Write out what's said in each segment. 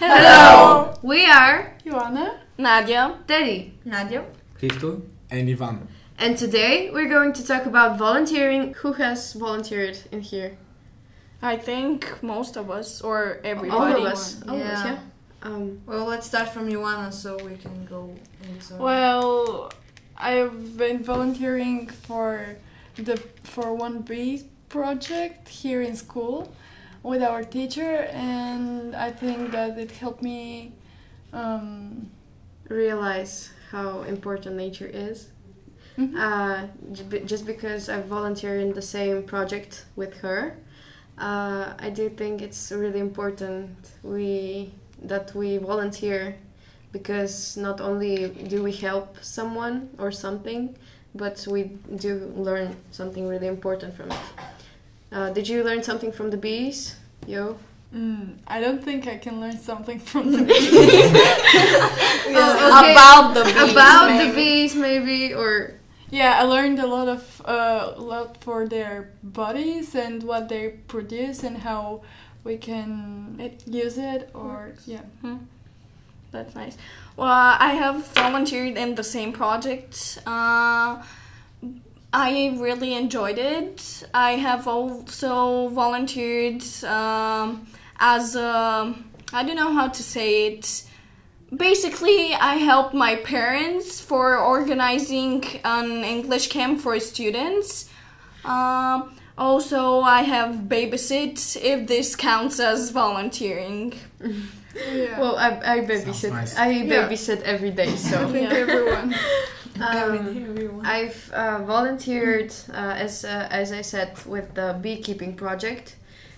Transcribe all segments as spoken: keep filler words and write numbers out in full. Hello! We are Ioana, Nadia, Teddy, Nadia, Kristu, and Ivan. And today we're going to talk about volunteering. Who has volunteered in here? I think most of us, or everybody. All of us. All yeah. Of us, yeah. Um, well, let's start from Ioana so we can go in this order. Well, I've been volunteering for the for one BEAT project here in school with our teacher, and I think that it helped me um, realize how important nature is. Mm-hmm. uh, just because I volunteer in the same project with her, uh, I do think it's really important we that we volunteer, because not only do we help someone or something, but we do learn something really important from it. Uh, did you learn something from the bees, yo? Mm, I don't think I can learn something from the bees. oh, okay. About the bees, about maybe. the bees, maybe or. Yeah, I learned a lot of uh, lot for their bodies and what they produce and how we can use it or yeah. Hmm. That's nice. Well, I have volunteered in the same project. Uh, I really enjoyed it. I have also volunteered um, as a, I don't know how to say it. Basically, I helped my parents for organizing an English camp for students. Uh, also, I have babysit, if this counts as volunteering. Yeah. Well, I, I babysit. Nice. I babysit yeah. every day, so I think yeah. everyone. Um, I've uh, volunteered, uh, as uh, as I said, with the beekeeping project,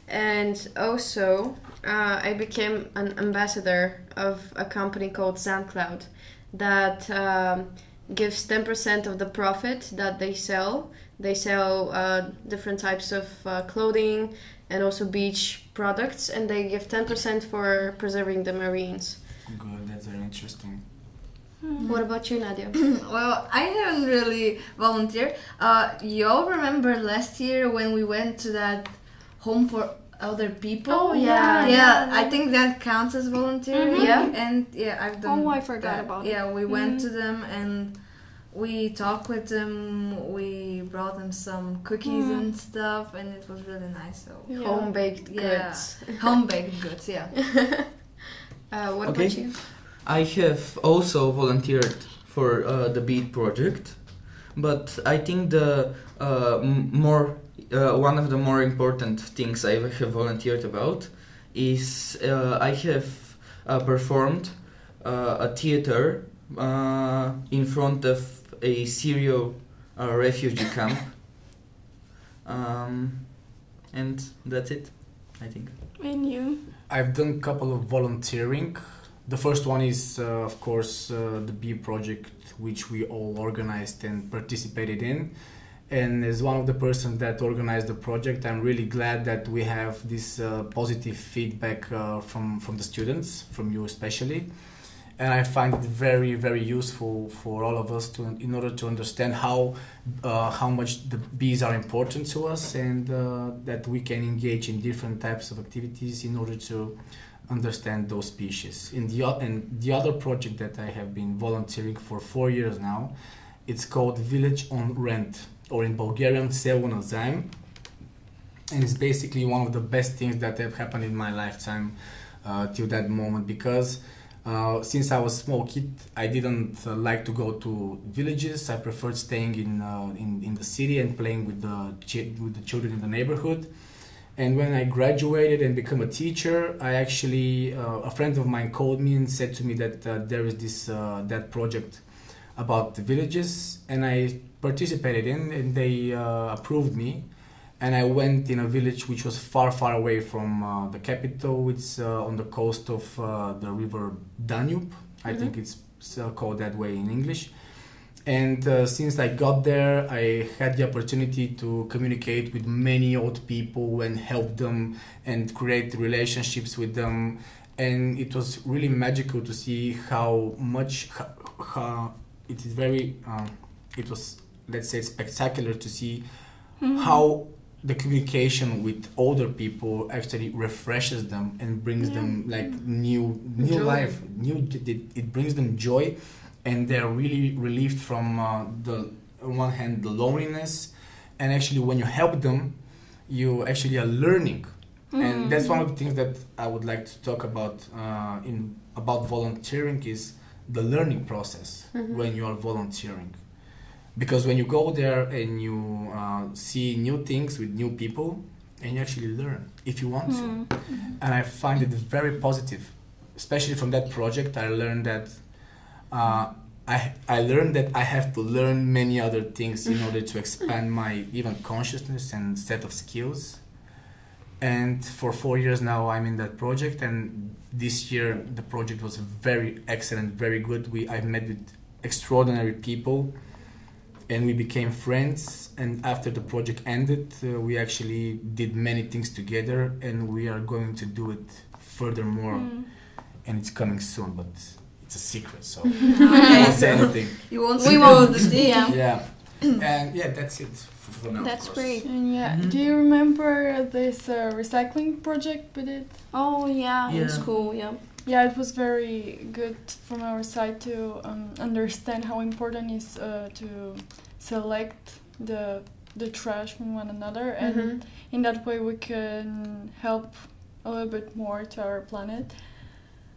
and also uh, I became an ambassador of a company called Sand Cloud that um, gives ten percent of the profit that they sell. They sell uh, different types of uh, clothing and also beach products, and they give ten percent for preserving the marines. God, that's very interesting. Mm. What about you, Nadia? Well, I haven't really volunteered. Uh, you all remember last year when we went to that home for other people? Oh, yeah. Yeah, yeah, yeah. I think that counts as volunteering. Mm-hmm. Yeah. And yeah, I've done. Oh, I forgot that. about it. Yeah, we went mm-hmm. to them and we talked with them. We brought them some cookies mm. and stuff, and it was really nice. So yeah. home baked yeah. goods. Home baked goods. Yeah. uh, what okay. about you? I have also volunteered for uh, the BEAT project, but I think the uh, more uh, one of the more important things I have volunteered about is uh, I have uh, performed uh, a theater uh, in front of a Syrian uh, refugee camp, um, and that's it, I think. And you? I've done a couple of volunteering. The first one is, uh, of course, uh, the BEAT project, which we all organized and participated in. And as one of the persons that organized the project, I'm really glad that we have this uh, positive feedback uh, from, from the students, from you especially. And I find it very, very useful for all of us to, in order to understand how, uh, how much the bees are important to us, and uh, that we can engage in different types of activities in order to understand those species. In the and the other project that I have been volunteering for four years now, it's called Village on Rent, or in Bulgarian, село на заем, and it's basically one of the best things that have happened in my lifetime uh, till that moment, because uh, since I was a small kid, I didn't uh, like to go to villages. I preferred staying in uh, in in the city and playing with the with the children in the neighborhood. And when I graduated and became a teacher, I actually, uh, a friend of mine called me and said to me that uh, there is this, uh, that project about the villages, and I participated in, and they uh, approved me. And I went in a village which was far, far away from uh, the capital. It's uh, on the coast of uh, the river Danube. I mm-hmm. think it's called that way in English. And uh, since I got there, I had the opportunity to communicate with many old people and help them and create relationships with them. And it was really magical to see how much how, how it is very, um, it was, let's say, spectacular to see mm-hmm. how the communication with older people actually refreshes them and brings yeah. them like new new joy. life. New it, it brings them joy, and they're really relieved from uh, the on one hand the loneliness, and actually when you help them, you actually are learning, mm. and that's one of the things that I would like to talk about uh, in about volunteering is the learning process mm-hmm. when you are volunteering. Because when you go there and you uh, see new things with new people, and you actually learn if you want mm. to. And I find it very positive, especially from that project. I learned that uh, I I learned that I have to learn many other things in order to expand my even consciousness and set of skills. And for four years now, I'm in that project. And this year, the project was very excellent, very good. We I met with extraordinary people. And we became friends, and after the project ended, uh, we actually did many things together, and we are going to do it furthermore, mm. and it's coming soon, but it's a secret, so I won't say anything. You won't we won't, yeah. yeah. And yeah, that's it for, for now. That's great. And yeah, mm-hmm. do you remember this uh, recycling project we did? Oh yeah, yeah. in school, yeah. Yeah, it was very good from our side to um, understand how important is uh, to select the the trash from one another, and mm-hmm. in that way we can help a little bit more to our planet.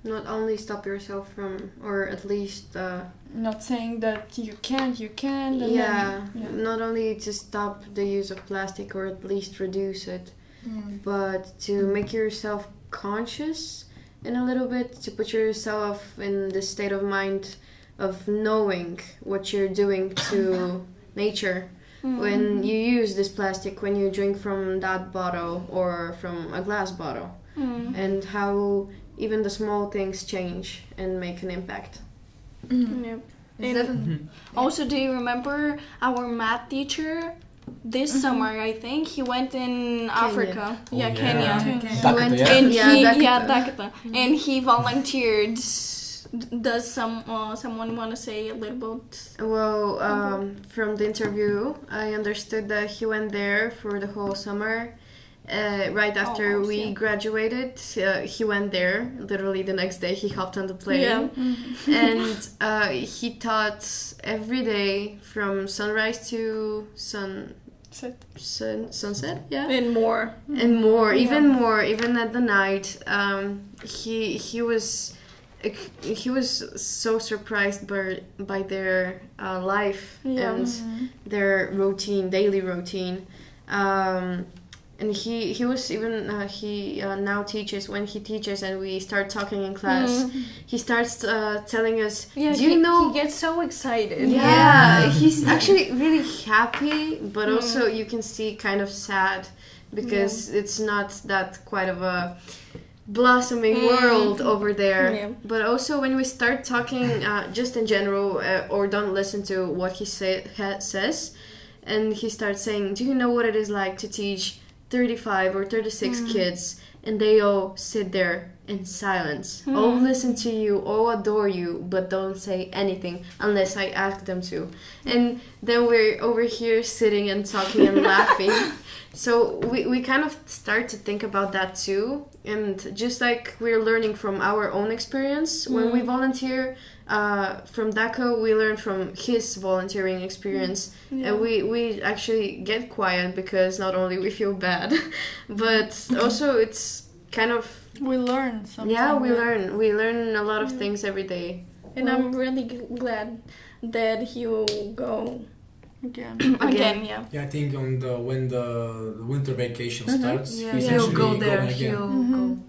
Not only stop yourself from, or at least uh, not saying that you can't, you can. And yeah, then, yeah, not only to stop the use of plastic or at least reduce it, mm. but to make yourself conscious. And a little bit to put yourself in the state of mind of knowing what you're doing to nature. Mm-hmm. When you use this plastic, when you drink from that bottle or from a glass bottle. Mm. And how even the small things change and make an impact. Mm-hmm. Yep. Mm-hmm. Also, do you remember our math teacher? This mm-hmm. summer, I think, he went in Kenya. Africa. Oh, yeah, yeah, Kenya. Kenya. He went yeah. and he, yeah, Dakota. Yeah, Dakota. Mm-hmm. And he volunteered. Does some uh, someone want to say a little about... Well, um, from the interview, I understood that he went there for the whole summer. Uh, right after oh, we yeah. graduated, uh, he went there. Literally the next day, he hopped on the plane. Yeah. Mm-hmm. And uh, he taught every day from sunrise to sun... Set. sun sunset, yeah? And more. And more, even yeah. more, even at the night. Um, he he was he was so surprised by, by their uh, life yeah. and mm-hmm. their routine, daily routine. Um... And he, he was even, uh, he uh, now teaches, when he teaches and we start talking in class, mm. he starts uh, telling us, yeah, do you he, know... He gets so excited. Yeah, yeah. he's actually really happy, but yeah. also you can see kind of sad, because yeah. it's not that quite of a blossoming mm. world over there. Yeah. But also when we start talking uh, just in general, uh, or don't listen to what he say, ha- says, and he starts saying, do you know what it is like to teach thirty-five or thirty-six mm. kids, and they all sit there in silence, mm. all listen to you, all adore you, but don't say anything unless I ask them to. And then we're over here sitting and talking and laughing. So we, we kind of start to think about that too. And just like we're learning from our own experience, mm. when we volunteer uh, from Daco, we learn from his volunteering experience. Mm. Yeah. And we, we actually get quiet because not only we feel bad, but also it's kind of... We learn something. Yeah, we learn. We learn a lot of mm. things every day. And well, I'm really g- glad that he will go... Again. Again, yeah. Yeah, I think on the when the winter vacation mm-hmm. starts, yeah. he's he'll go there. Again. He'll mm-hmm. go.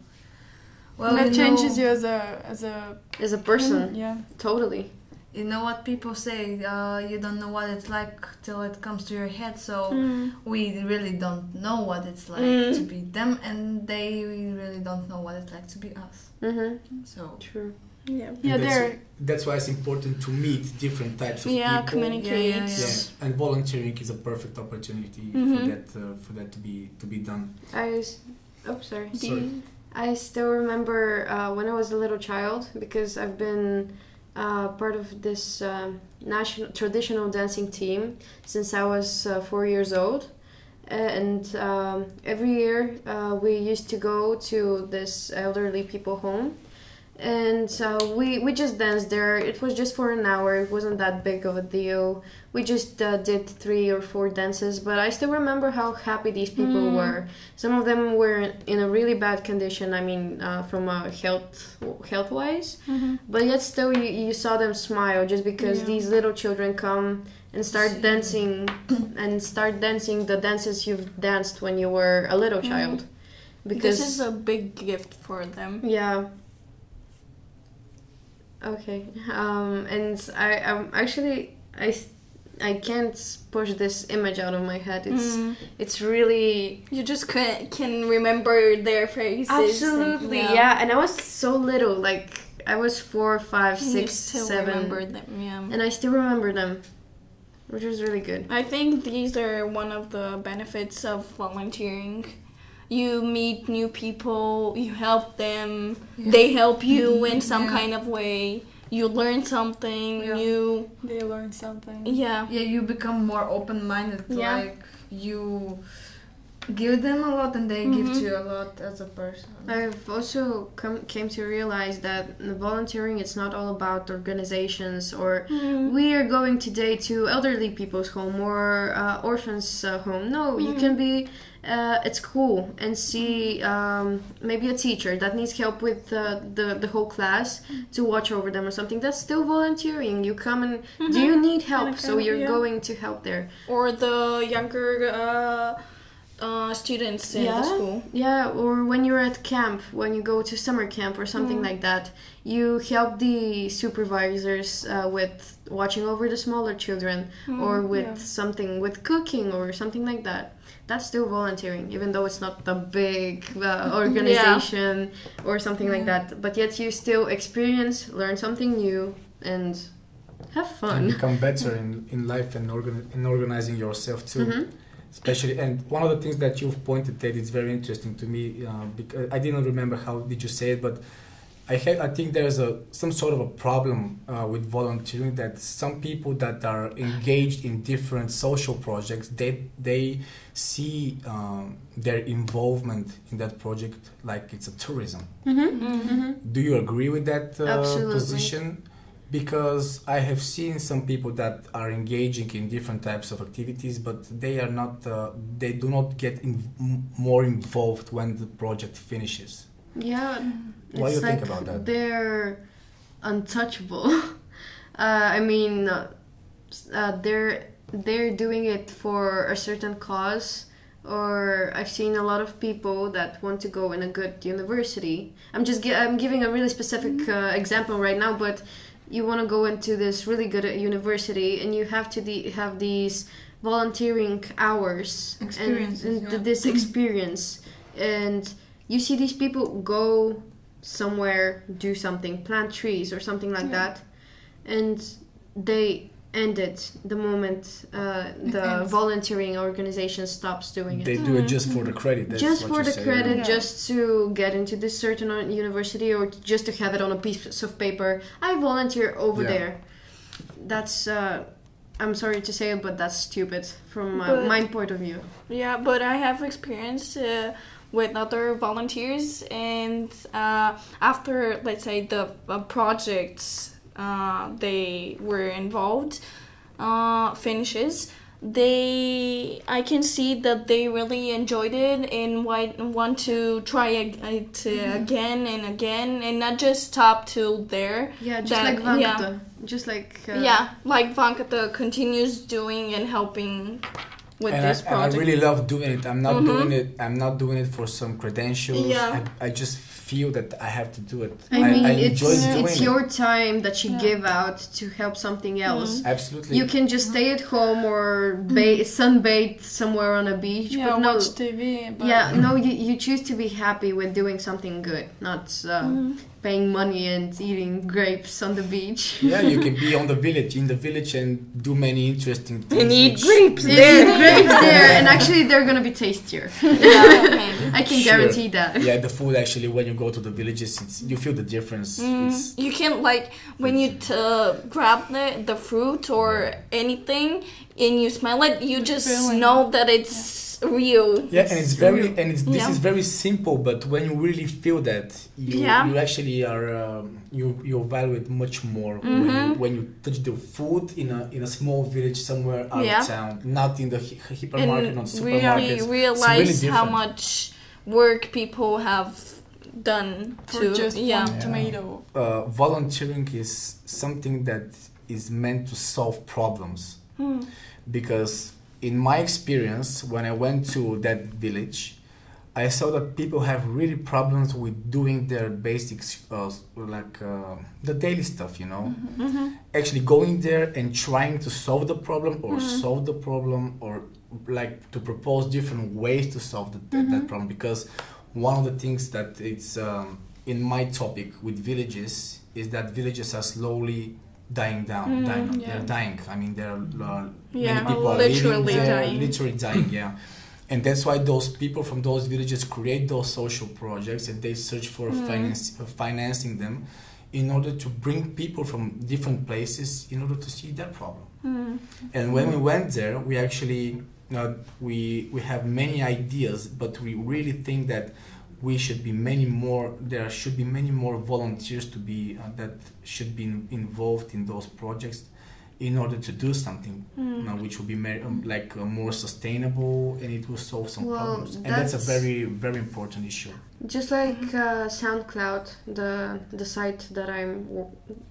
Well, that changes know, you as a as a as a person. Mm, yeah, totally. You know what people say? Uh, you don't know what it's like till it comes to your head. So mm. we really don't know what it's like mm. to be them, and they really don't know what it's like to be us. Mm-hmm. So true. Yeah, yeah. That's, that's why it's important to meet different types of yeah, people. Communicate. Yeah, communicate. Yeah. And volunteering is a perfect opportunity mm-hmm. for that uh, for that to be to be done. I was, oh sorry. sorry. I still remember uh, when I was a little child, because I've been uh, part of this uh, national traditional dancing team since I was uh, four years old. And um, every year uh, we used to go to this elderly people home, and uh, we we just danced there. It was just for an hour. It wasn't that big of a deal. We just uh, did three or four dances, but I still remember how happy these people mm. were. Some of them were in a really bad condition. I mean, uh, from uh, health health wise, mm-hmm. but yet still you, you saw them smile just because yeah. these little children come. And start dancing, and start dancing the dances you've danced when you were a little child. Mm-hmm. Because this is a big gift for them. Yeah. Okay. Um, and I, I'm actually I, I can't push this image out of my head. It's mm-hmm. it's really you just can can remember their faces. Absolutely. And, yeah. yeah. And I was so little, like I was four, five, six, you still seven. Remember them, yeah. And I still remember them. Which was really good. I think these are one of the benefits of volunteering. You meet new people, you help them, yeah. they help you in some yeah. kind of way. You learn something, yeah. you... They learn something. Yeah. Yeah, you become more open-minded. Yeah. Like, you give them a lot and they mm-hmm. give to you a lot as a person. I've also come came to realize that volunteering, it's not all about organizations or mm-hmm. we are going today to elderly people's home or uh, orphans uh, home. No, mm-hmm. you can be uh, at school and see um, maybe a teacher that needs help with uh, the, the whole class to watch over them or something. That's still volunteering. You come and mm-hmm. do you need help? Kind of so you're yeah. going to help there. Or the younger... Uh, Uh, students in yeah. the school. Yeah, or when you're at camp, when you go to summer camp or something mm. like that, you help the supervisors uh, with watching over the smaller children mm, or with yeah. something, with cooking or something like that. That's still volunteering, even though it's not the big uh, organization yeah. or something yeah. like that. But yet you still experience, learn something new, and have fun. And become better in, in life and organ in organizing yourself too. Mm-hmm. Especially, and one of the things that you've pointed at, it's very interesting to me, uh, because I didn't remember how did you say it, but I had, I think there's a some sort of a problem uh, with volunteering, that some people that are engaged in different social projects, they they see um, their involvement in that project like it's a tourism. Mm-hmm. Mm-hmm. Do you agree with that uh, position? Because I have seen some people that are engaging in different types of activities, but they are not, uh, they do not get in more involved when the project finishes. Yeah. What do you like think about that? They're untouchable. uh, I mean, uh, they're, they're doing it for a certain cause. Or I've seen a lot of people that want to go in a good university. I'm just gi- I'm giving a really specific uh, example right now, but you want to go into this really good university, and you have to de- have these volunteering hours experiences, and, and yeah. this experience. And you see these people go somewhere, do something, plant trees or something like yeah. that, and they ended the moment uh, the volunteering organization stops doing it. They do it just for the credit. That's just for the say, credit, right? Just to get into this certain university or just to have it on a piece of paper. I volunteer over yeah. there. That's, uh, I'm sorry to say it, but that's stupid from uh, but, my point of view. Yeah, but I have experience uh, with other volunteers, and uh, after, let's say, the uh, projects Uh, they were involved uh, finishes, they I can see that they really enjoyed it and want to try it mm-hmm. again and again and not just stop till there. Yeah, just that, like Vankata. Yeah. Just like uh, yeah, like Vankata continues doing and helping with and this I, project. And I really love doing it. I'm not mm-hmm. doing it. I'm not doing it for some credentials. Yeah. I, I just. Feel that I have to do it. I mean, I, I it's, it's your it. time that you yeah. give out to help something else. Mm-hmm. Absolutely. You can just stay at home or ba- sunbathe somewhere on a beach. Yeah, but no, watch T V. But yeah, no, you, you choose to be happy with doing something good, not uh, mm-hmm. paying money and eating grapes on the beach. Yeah, you can be on the village, in the village and do many interesting things. And eat grapes there. Eat grapes there. And actually, they're going to be tastier. Yeah, okay. I can sure. guarantee that. Yeah, the food actually, when you go to the villages, it's, you feel the difference. Mm, it's, you can like when you t- uh, grab the, the fruit or yeah. anything and you smell it, you just know that it's it's real. Yeah, it's and it's very real. and it's, this yeah. is very simple. But when you really feel that, you yeah. you actually are um, you you value it much more mm-hmm. when, you, when you touch the food in a in a small village somewhere out yeah. of town, not in the hypermarket, and not supermarkets. Really realize it's really how much work people have done for to just yeah. one tomato. Uh, volunteering is something that is meant to solve problems hmm. because in my experience, when I went to that village, I saw that people have really problems with doing their basics, uh, like uh, the daily stuff, you know, mm-hmm. Mm-hmm. actually going there and trying to solve the problem or mm-hmm. solve the problem or like to propose different ways to solve the, mm-hmm. that problem. Because one of the things that it's um, in my topic with villages is that villages are slowly dying down, mm, dying, yeah. they're dying. I mean, there are uh, yeah, many people are literally living, dying. Literally dying, yeah. And that's why those people from those villages create those social projects and they search for mm. finance, uh, financing them in order to bring people from different places in order to see their problem. Mm. And when we went there, we actually, uh, we we have many ideas, but we really think that we should be many more, there should be many more volunteers to be, uh, that should be in, involved in those projects in order to do something mm. uh, which will be mer- um, like uh, more sustainable and it will solve some well, problems. And that's, that's a very, very important issue. Just like uh, SoundCloud, the the site that I'm,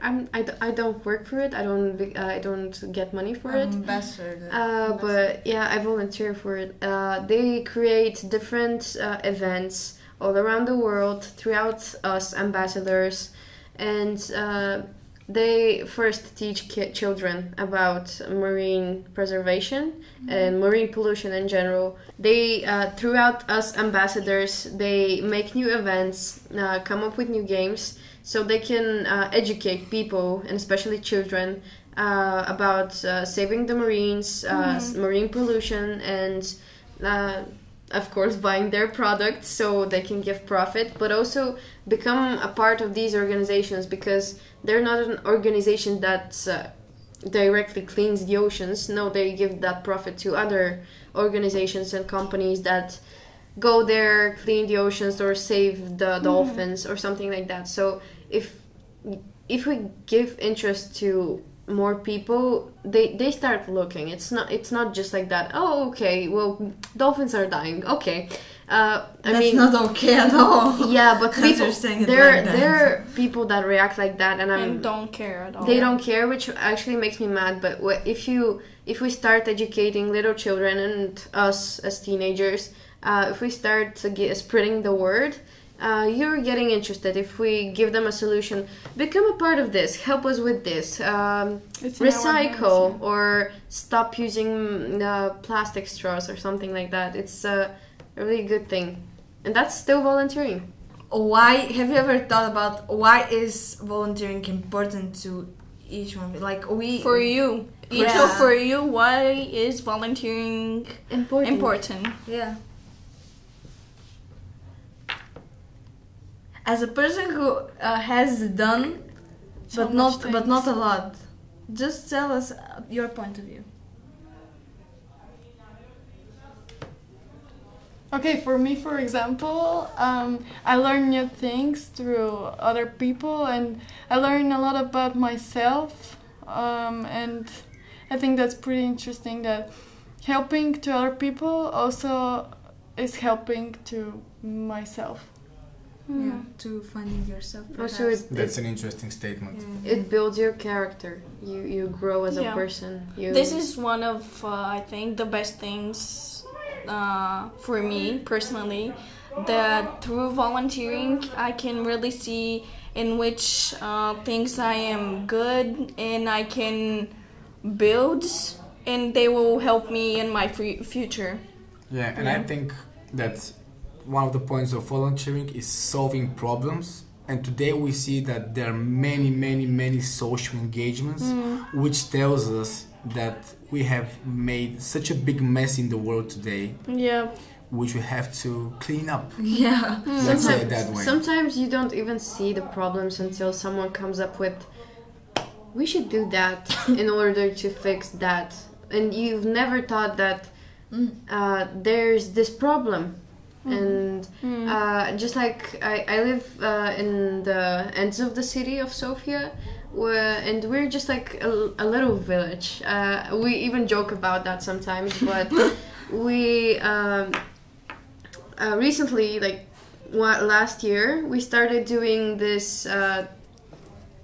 I'm I, I don't work for it. I don't uh, I don't get money for it. Ambassador. Uh, but yeah, I volunteer for it. Uh, they create different uh, events all around the world, throughout us ambassadors, and uh, they first teach ki- children about marine preservation mm-hmm. and marine pollution in general. They, uh, throughout us ambassadors, they make new events, uh, come up with new games, so they can uh, educate people, and especially children, uh, about uh, saving the marines, uh, mm-hmm. marine pollution, and uh, of course, buying their products so they can give profit, but also become a part of these organizations because they're not an organization that uh, directly cleans the oceans. No, they give that profit to other organizations and companies that go there, clean the oceans or save the dolphins mm. or something like that. So if if we give interest to more people, they they start looking. It's not it's not just like that. Oh, okay. Well, dolphins are dying. Okay, uh, I That's mean not okay at all. Yeah, but people, there like there are people that react like that, and I and don't care at all. They don't care, which actually makes me mad. But if you if we start educating little children and us as teenagers, uh, if we start get, spreading the word. Uh, you're getting interested if we give them a solution. Become a part of this. Help us with this. Um, recycle or stop using uh, plastic straws or something like that. It's a really good thing. And that's still volunteering. Why, have you ever thought about why is volunteering important to each one? Like we... For you. Yeah. So for you, why is volunteering important? important? Yeah. As a person who uh, has done, so but not things. but not a lot, just tell us your point of view. Okay, for me, for example, um, I learn new things through other people, and I learn a lot about myself, um, and I think that's pretty interesting that helping to other people also is helping to myself. Mm. Yeah, to finding yourself. Also, it, that's an interesting statement. Yeah. It builds your character. You you grow as yeah. a person. You this is one of uh, I think the best things uh, for me personally. That through volunteering I can really see in which uh, things I am good and I can build, and they will help me in my f- future. Yeah, and yeah. I think that's one of the points of volunteering is solving problems, and today we see that there are many many many social engagements mm. which tells us that we have made such a big mess in the world today yeah which we have to clean up yeah mm. let's say it that way. Sometimes you don't even see the problems until someone comes up with we should do that in order to fix that, and you've never thought that mm. uh, there's this problem. Mm. And mm. Uh, just like I, I live uh, in the ends of the city of Sofia, where, and we're just like a, a little village. Uh, we even joke about that sometimes, but we um, uh, recently, like one, last year, we started doing this uh,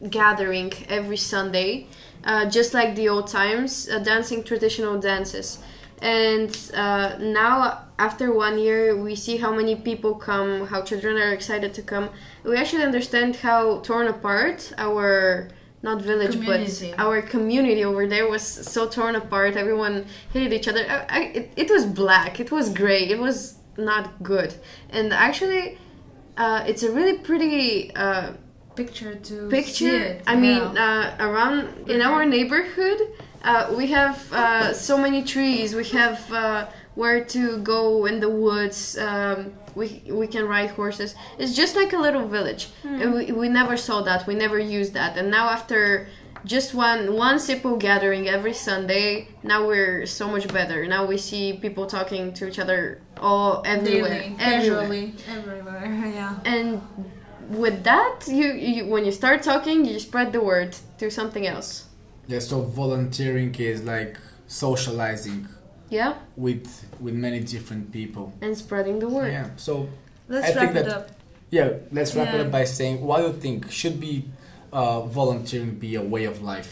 gathering every Sunday, uh, just like the old times, uh, dancing traditional dances. And uh, now, after one year, we see how many people come, how children are excited to come. We actually understand how torn apart our, not village, community. But our community over there was so torn apart. Everyone hated each other. I, I, it, it was black, it was gray, it was not good. And actually, uh, it's a really pretty... Uh, picture to picture. It, I yeah. mean, uh, around, in our neighborhood, Uh, we have uh, so many trees, we have uh, where to go in the woods, um, we we can ride horses. It's just like a little village. Mm. And we, we never saw that, we never used that. And now after just one, one simple gathering every Sunday, now we're so much better. Now we see people talking to each other all everywhere. Daily, everywhere. Casually, everywhere, yeah. And with that, you, you when you start talking, you spread the word to something else. Yeah, so volunteering is like socializing. Yeah. With with many different people. And spreading the word. Yeah. So let's I wrap think it that, up. Yeah, let's wrap yeah. it up by saying, what do you think? Should be uh, volunteering be a way of life?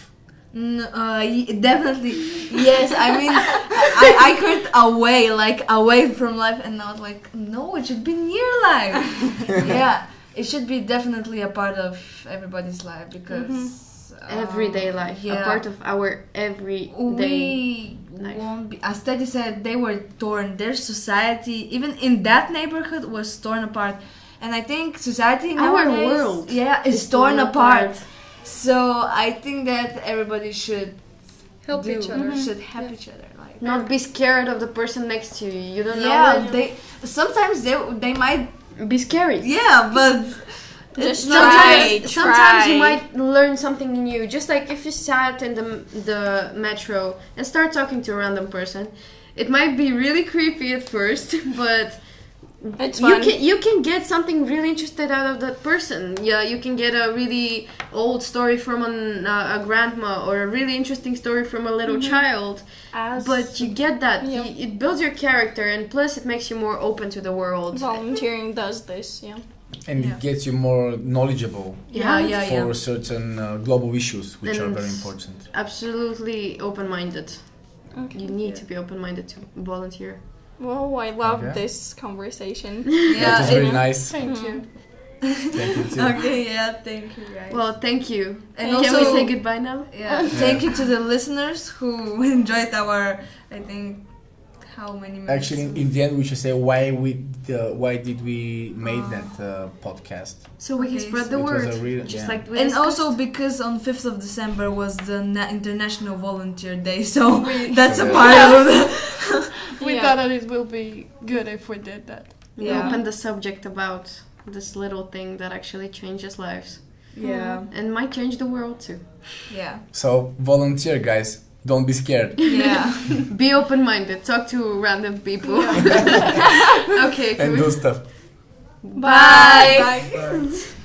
No, uh, definitely. Yes, I mean, I, I heard away, like away from life, and I was like, no, it should be near life. Yeah, it should be definitely a part of everybody's life because. Mm-hmm. Everyday life, yeah. A part of our everyday we life. Won't be, as Teddy said, they were torn. Their society, even in that neighborhood, was torn apart. And I think society nowadays, our world, yeah, is, is torn, torn apart. apart. So I think that everybody should help do, each other. Mm-hmm. Should help yeah. each other. Like not everybody. Be scared of the person next to you. You don't yeah, know. Yeah, they sometimes they they might be scary. Yeah, but. Just sometimes, try, sometimes try. You might learn something new. Just like if you sat in the the metro and start talking to a random person, it might be really creepy at first, but it's fun. You can you can get something really interesting out of that person. Yeah, you can get a really old story from an, uh, a grandma or a really interesting story from a little mm-hmm. child. As but you get that yeah. it, it builds your character, and plus it makes you more open to the world. Volunteering does this, yeah. And yeah. it gets you more knowledgeable yeah, yeah, for yeah. certain uh, global issues, which and are very important. Absolutely open-minded. Okay. You need yeah. to be open-minded to volunteer. Well, I love okay. this conversation. Yeah, that was very nice. Thank mm-hmm. you. Thank you too. Okay, yeah, thank you guys. Well, thank you. And, and also, can we say goodbye now? Yeah. yeah. Thank you to the listeners who enjoyed our, I think, how many minutes? Actually, in the end, we should say why we uh, why did we made oh. that uh, podcast? So we can okay, spread so the word, real, just yeah. like we and discussed. Also because on fifth of December was the Na- International Volunteer Day, so we, that's yeah. a part yeah. of that. We yeah. thought that it will be good if we did that. Yeah. We opened the subject about this little thing that actually changes lives. Yeah, mm. and might change the world too. Yeah. So volunteer, guys. Don't be scared. Yeah. Be open-minded. Talk to random people. Okay. And do stuff. Bye. Bye. Bye.